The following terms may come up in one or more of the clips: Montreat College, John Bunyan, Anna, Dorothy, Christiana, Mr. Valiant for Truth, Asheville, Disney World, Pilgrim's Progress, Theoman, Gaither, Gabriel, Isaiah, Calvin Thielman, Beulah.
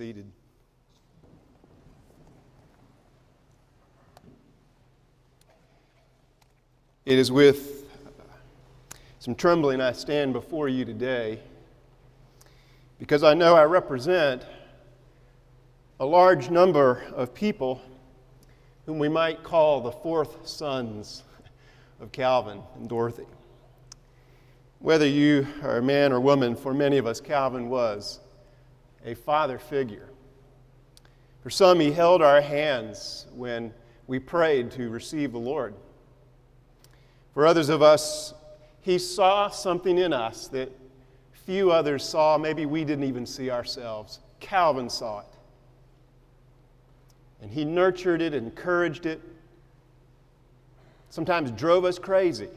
seated. It is with some trembling I stand before you today, because I know I represent a large number of people whom we might call the fourth sons of Calvin and Dorothy. Whether you are a man or woman, for many of us, Calvin was a father figure. For some, he held our hands when we prayed to receive the Lord. For others of us, he saw something in us that few others saw. Maybe we didn't even see ourselves. Calvin saw it. And he nurtured it, encouraged it, sometimes drove us crazy,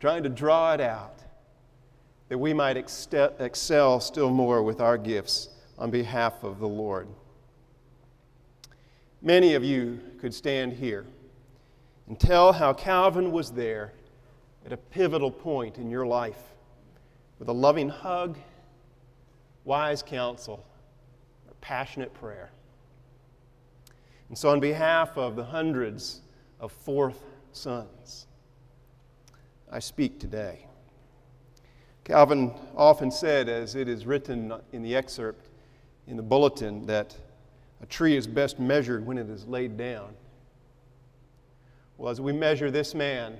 trying to draw it out, that we might excel still more with our gifts on behalf of the Lord. Many of you could stand here and tell how Calvin was there at a pivotal point in your life with a loving hug, wise counsel, or passionate prayer. And so on behalf of the hundreds of fourth sons, I speak today. Calvin often said, as it is written in the excerpt in the bulletin, that a tree is best measured when it is laid down. Well, as we measure this man,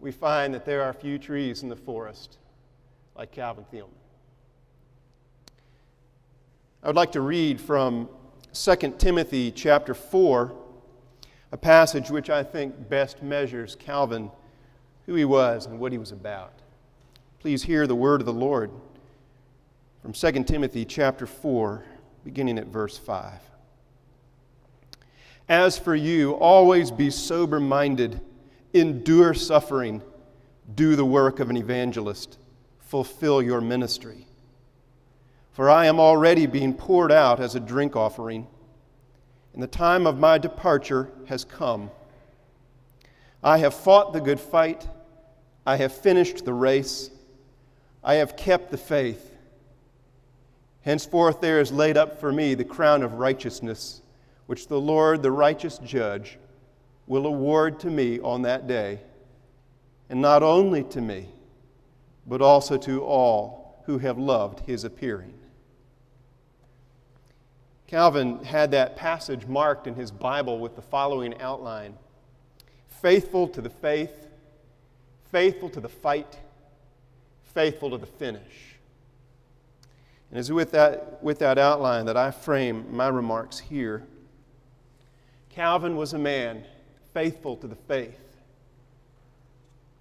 we find that there are few trees in the forest like Calvin Thielman. I would like to read from 2 Timothy chapter 4, a passage which I think best measures Calvin, who he was and what he was about. Please hear the word of the Lord from 2 Timothy chapter 4, beginning at verse 5. As for you, always be sober-minded, endure suffering, do the work of an evangelist, fulfill your ministry. For I am already being poured out as a drink offering, and the time of my departure has come. I have fought the good fight, I have finished the race, I have kept the faith. Henceforth there is laid up for me the crown of righteousness, which the Lord, the righteous judge, will award to me on that day, and not only to me, but also to all who have loved his appearing. Calvin had that passage marked in his Bible with the following outline: faithful to the faith, faithful to the fight, faithful to the finish. And it's with that outline that I frame my remarks here. Calvin was a man faithful to the faith.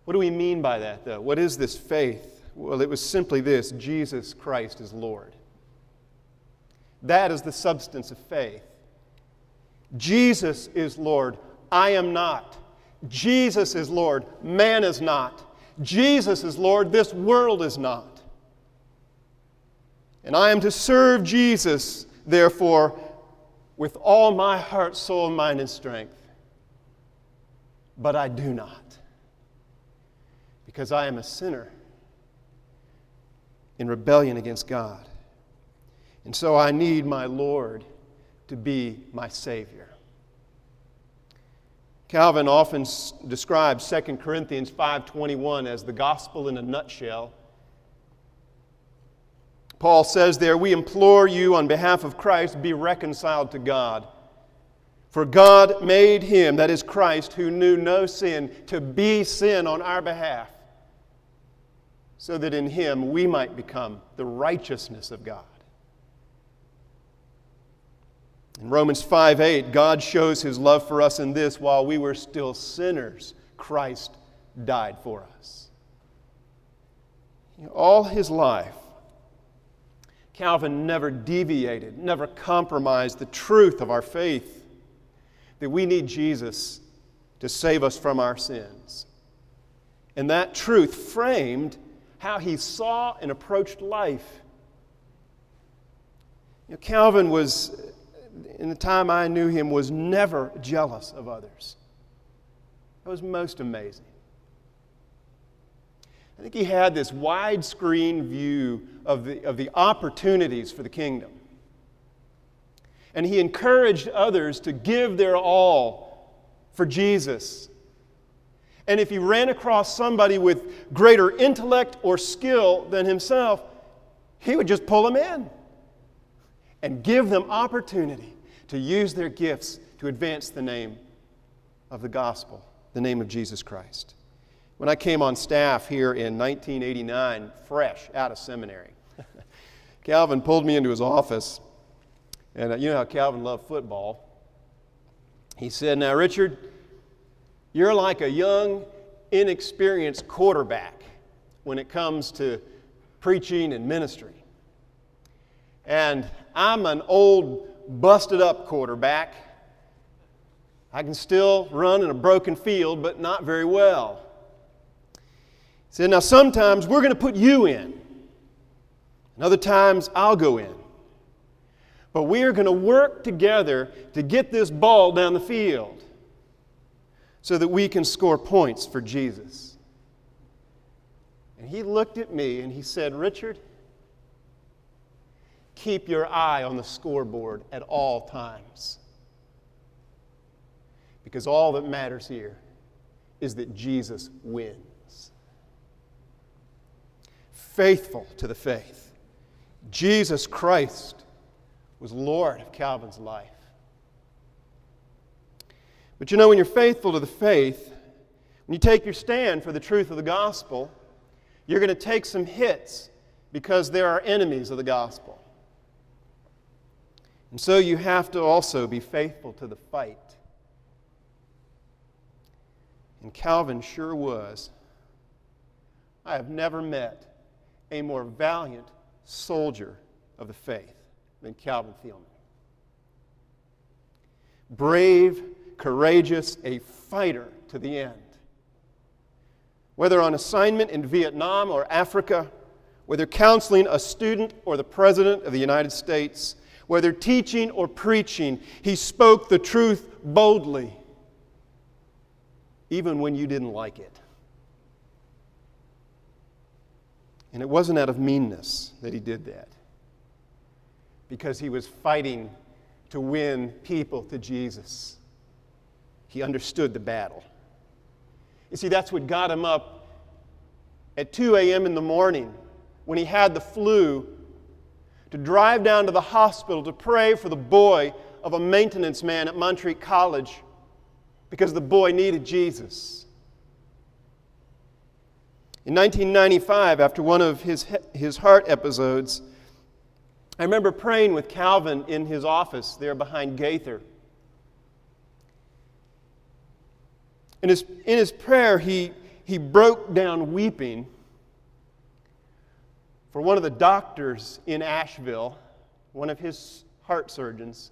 What do we mean by that, though? What is this faith? Well, it was simply this: Jesus Christ is Lord. That is the substance of faith. Jesus is Lord. I am not. Jesus is Lord. Man is not. Jesus is Lord. This world is not. And I am to serve Jesus, therefore, with all my heart, soul, mind, and strength. But I do not, because I am a sinner in rebellion against God. And so I need my Lord to be my Savior. Calvin often describes 2 Corinthians 5:21 as the gospel in a nutshell. Paul says there, "We implore you on behalf of Christ, be reconciled to God. For God made him, that is Christ, who knew no sin, to be sin on our behalf, so that in him we might become the righteousness of God." In Romans 5:8, God shows his love for us in this: while we were still sinners, Christ died for us. All his life, Calvin never deviated, never compromised the truth of our faith, that we need Jesus to save us from our sins. And that truth framed how he saw and approached life. Calvin was, in the time I knew him, was never jealous of others. That was most amazing. I think he had this widescreen view of the opportunities for the kingdom. And he encouraged others to give their all for Jesus. And if he ran across somebody with greater intellect or skill than himself, he would just pull them in and give them opportunity to use their gifts to advance the name of the gospel, the name of Jesus Christ. When I came on staff here in 1989, fresh out of seminary, Calvin pulled me into his office, and you know how Calvin loved football. He said, "Now, Richard, you're like a young, inexperienced quarterback when it comes to preaching and ministry. And I'm an old, busted-up quarterback. I can still run in a broken field, but not very well." He said, "Now sometimes we're going to put you in, and other times I'll go in. But we are going to work together to get this ball down the field so that we can score points for Jesus." And he looked at me and he said, "Richard, keep your eye on the scoreboard at all times. Because all that matters here is that Jesus wins." Faithful to the faith, Jesus Christ was Lord of Calvin's life. But you know, when you're faithful to the faith, when you take your stand for the truth of the gospel, you're going to take some hits because there are enemies of the gospel. And so you have to also be faithful to the fight. And Calvin sure was. I have never met a more valiant soldier of the faith than Calvin Thielman. Brave, courageous, a fighter to the end. Whether on assignment in Vietnam or Africa, whether counseling a student or the President of the United States, whether teaching or preaching, he spoke the truth boldly, even when you didn't like it. And it wasn't out of meanness that he did that, because he was fighting to win people to Jesus. He understood the battle. You see, that's what got him up at 2 a.m. in the morning when he had the flu to drive down to the hospital to pray for the boy of a maintenance man at Montreat College, because the boy needed Jesus. In 1995, after one of his heart episodes, I remember praying with Calvin in his office there behind Gaither. In his prayer, he broke down weeping for one of the doctors in Asheville, one of his heart surgeons,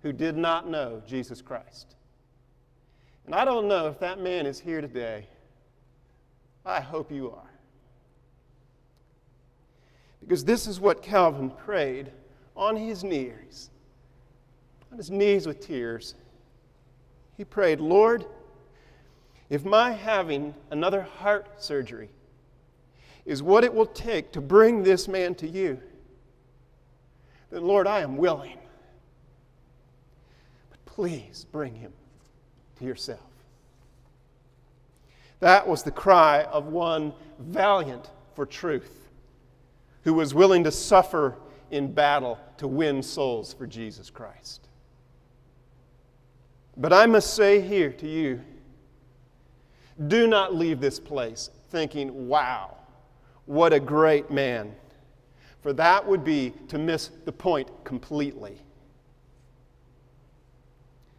who did not know Jesus Christ. And I don't know if that man is here today. I hope you are. Because this is what Calvin prayed on his knees with tears. He prayed, "Lord, if my having another heart surgery is what it will take to bring this man to you, then Lord, I am willing. But please bring him to yourself." That was the cry of one valiant for truth, who was willing to suffer in battle to win souls for Jesus Christ. But I must say here to you, do not leave this place thinking, "Wow, what a great man," for that would be to miss the point completely.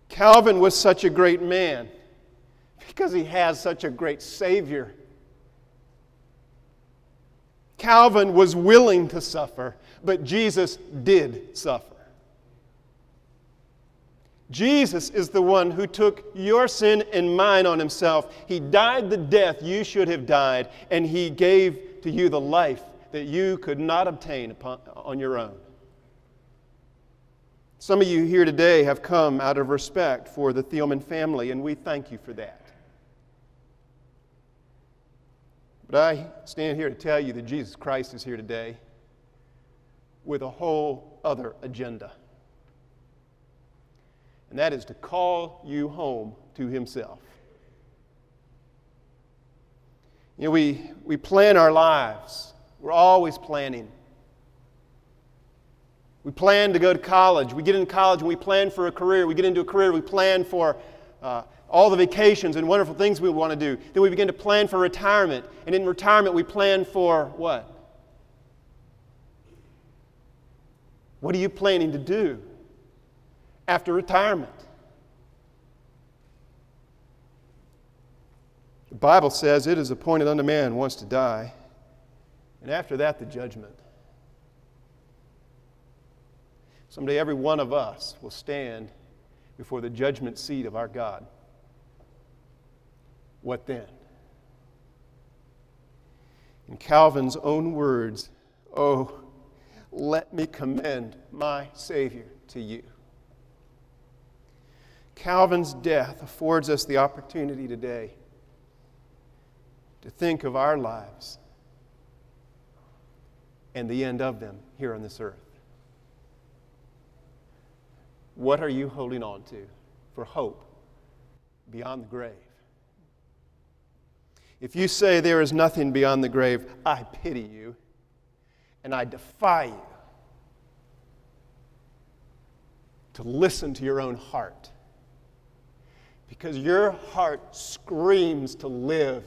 Calvin was such a great man because he has such a great Savior. Calvin was willing to suffer, but Jesus did suffer. Jesus is the one who took your sin and mine on himself. He died the death you should have died, and he gave to you the life that you could not obtain on your own. Some of you here today have come out of respect for the Theoman family, and we thank you for that. But I stand here to tell you that Jesus Christ is here today with a whole other agenda. and that is to call you home to himself. You know, we plan our lives. We're always planning. We plan to go to college. We get into college and we plan for a career. We get into a career, we plan for all the vacations and wonderful things we want to do. Then we begin to plan for retirement. And in retirement, we plan for what? What are you planning to do after retirement? The Bible says it is appointed unto man once to die, and after that the judgment. Someday every one of us will stand before the judgment seat of our God. What then? In Calvin's own words, "Oh, let me commend my Savior to you." Calvin's death affords us the opportunity today to think of our lives and the end of them here on this earth. What are you holding on to for hope beyond the grave? If you say there is nothing beyond the grave, I pity you and I defy you to listen to your own heart, because your heart screams to live.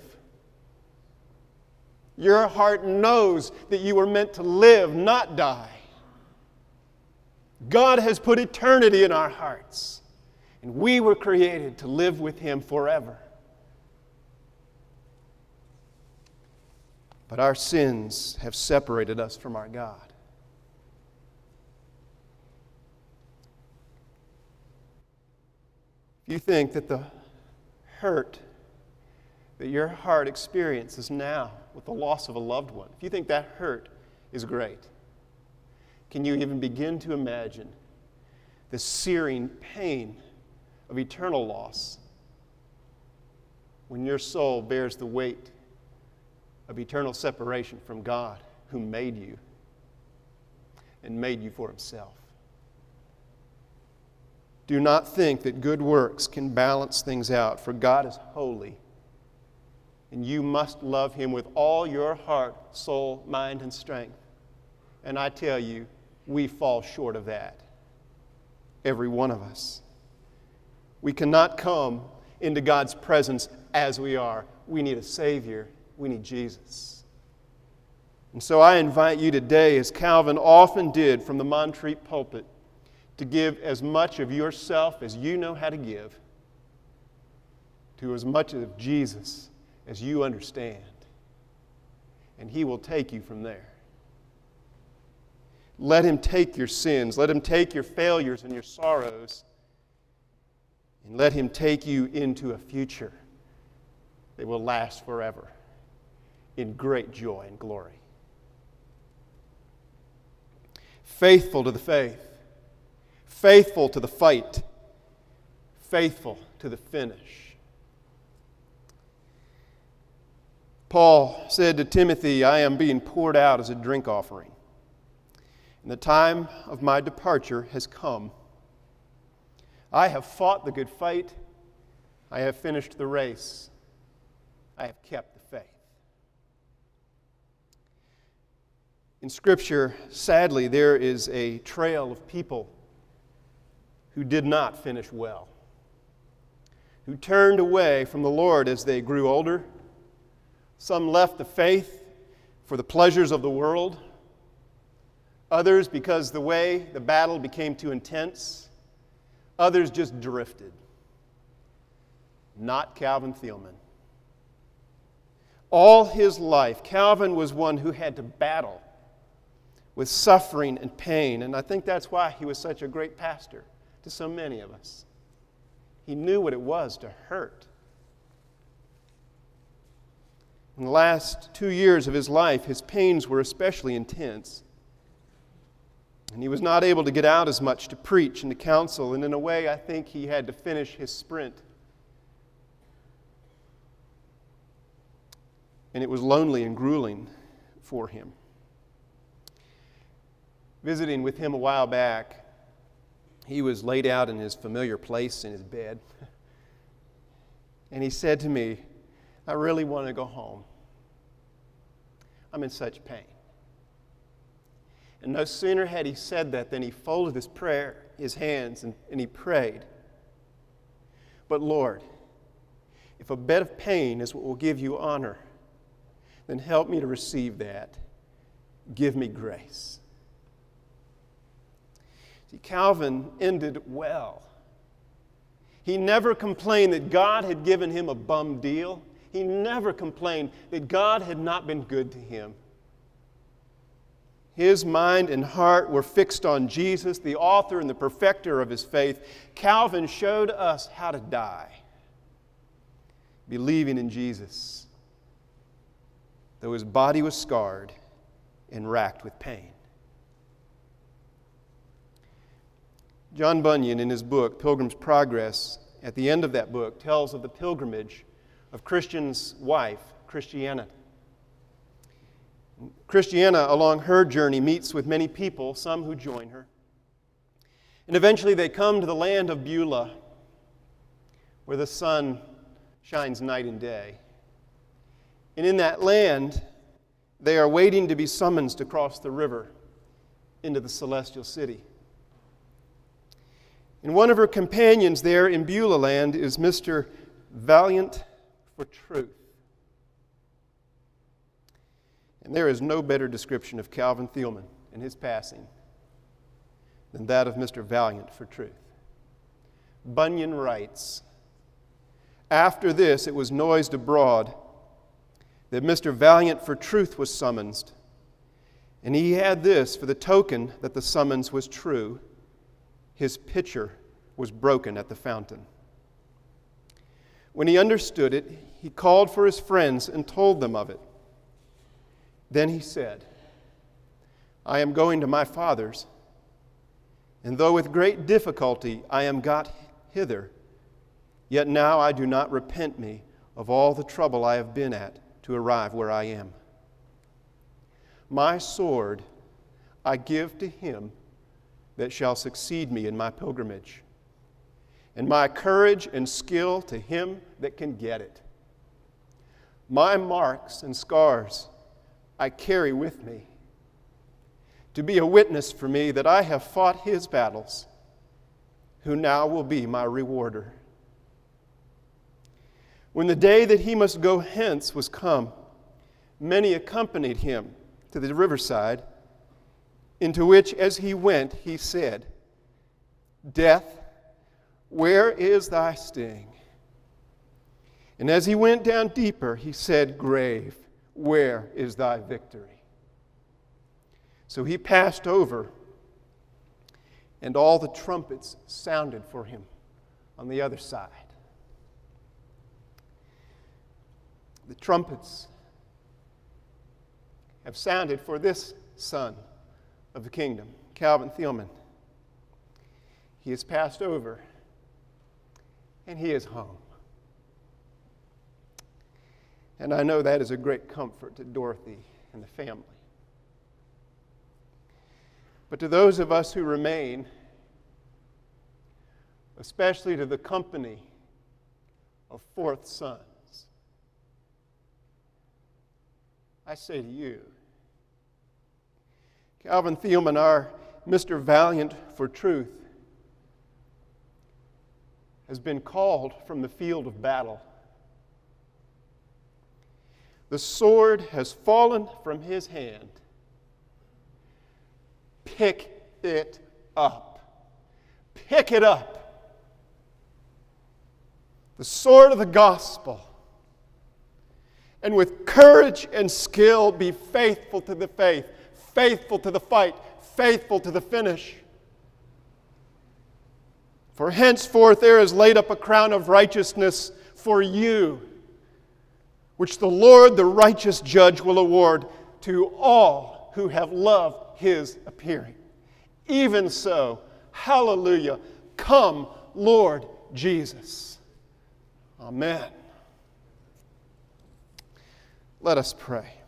Your heart knows that you were meant to live, not die. God has put eternity in our hearts, and we were created to live with Him forever. But our sins have separated us from our God. If you think that the hurt that your heart experiences now with the loss of a loved one, if you think that hurt is great, can you even begin to imagine the searing pain of eternal loss when your soul bears the weight of eternal separation from God, who made you and made you for Himself? Do not think that good works can balance things out, for God is holy, and you must love Him with all your heart, soul, mind, and strength. And I tell you, we fall short of that, every one of us. We cannot come into God's presence as we are. We need a Savior. We need Jesus. And so I invite you today, as Calvin often did from the Montreat pulpit, to give as much of yourself as you know how to give to as much of Jesus as you understand. And He will take you from there. Let Him take your sins. Let Him take your failures and your sorrows. And let Him take you into a future that will last forever in great joy and glory. Faithful to the faith. Faithful to the fight. Faithful to the finish. Paul said to Timothy, "I am being poured out as a drink offering. And the time of my departure has come. I have fought the good fight. I have finished the race. I have kept the faith." In Scripture, sadly, there is a trail of people who did not finish well, who turned away from the Lord as they grew older. Some left the faith for the pleasures of the world. Others, because the battle became too intense. Others just drifted. Not Calvin Thielman. All his life, Calvin was one who had to battle with suffering and pain, and I think that's why he was such a great pastor to so many of us. He knew what it was to hurt. In the last 2 years of his life, his pains were especially intense. And he was not able to get out as much to preach and to counsel, and in a way, I think he had to finish his sprint. And it was lonely and grueling for him. Visiting with him a while back, He was laid out in his familiar place in his bed. And he said to me, I really want to go home. I'm in such pain. And no sooner had he said that than he folded his prayer, his hands, and he prayed. But Lord, if a bed of pain is what will give you honor, then help me to receive that. Give me grace. See, Calvin ended well. He never complained that God had given him a bum deal. He never complained that God had not been good to him. His mind and heart were fixed on Jesus, the author and the perfecter of his faith. Calvin showed us how to die, believing in Jesus, though his body was scarred and racked with pain. John Bunyan, in his book, Pilgrim's Progress, at the end of that book, tells of the pilgrimage of Christian's wife, Christiana. Christiana, along her journey, meets with many people, some who join her. And eventually they come to the land of Beulah, where the sun shines night and day. And in that land, they are waiting to be summoned to cross the river into the celestial city. And one of her companions there in Beulah land is Mr. Valiant for Truth. And there is no better description of Calvin Thielman and his passing than that of Mr. Valiant for Truth. Bunyan writes, "After this it was noised abroad that Mr. Valiant for Truth was summoned, and he had this for the token that the summons was true. His pitcher was broken at the fountain. When he understood it, he called for his friends and told them of it. Then he said, I am going to my father's, and though with great difficulty I am got hither, yet now I do not repent me of all the trouble I have been at to arrive where I am. My sword I give to him that shall succeed me in my pilgrimage, and my courage and skill to him that can get it. My marks and scars I carry with me, to be a witness for me that I have fought his battles, who now will be my rewarder. When the day that he must go hence was come, many accompanied him to the riverside, into which, as he went, he said, Death, where is thy sting? And as he went down deeper, he said, Grave, where is thy victory? So he passed over, and all the trumpets sounded for him on the other side." The trumpets have sounded for this son of the kingdom, Calvin Thielman. He has passed over, and he is home. And I know that is a great comfort to Dorothy and the family. But to those of us who remain, especially to the company of fourth sons, I say to you, Calvin Thielman, our Mr. Valiant for Truth, has been called from the field of battle. The sword has fallen from his hand. Pick it up. Pick it up. The sword of the gospel. And with courage and skill be faithful to the faith. Faithful to the fight, faithful to the finish. For henceforth there is laid up a crown of righteousness for you, which the Lord, the righteous judge, will award to all who have loved his appearing. Even so, hallelujah, come, Lord Jesus. Amen. Let us pray.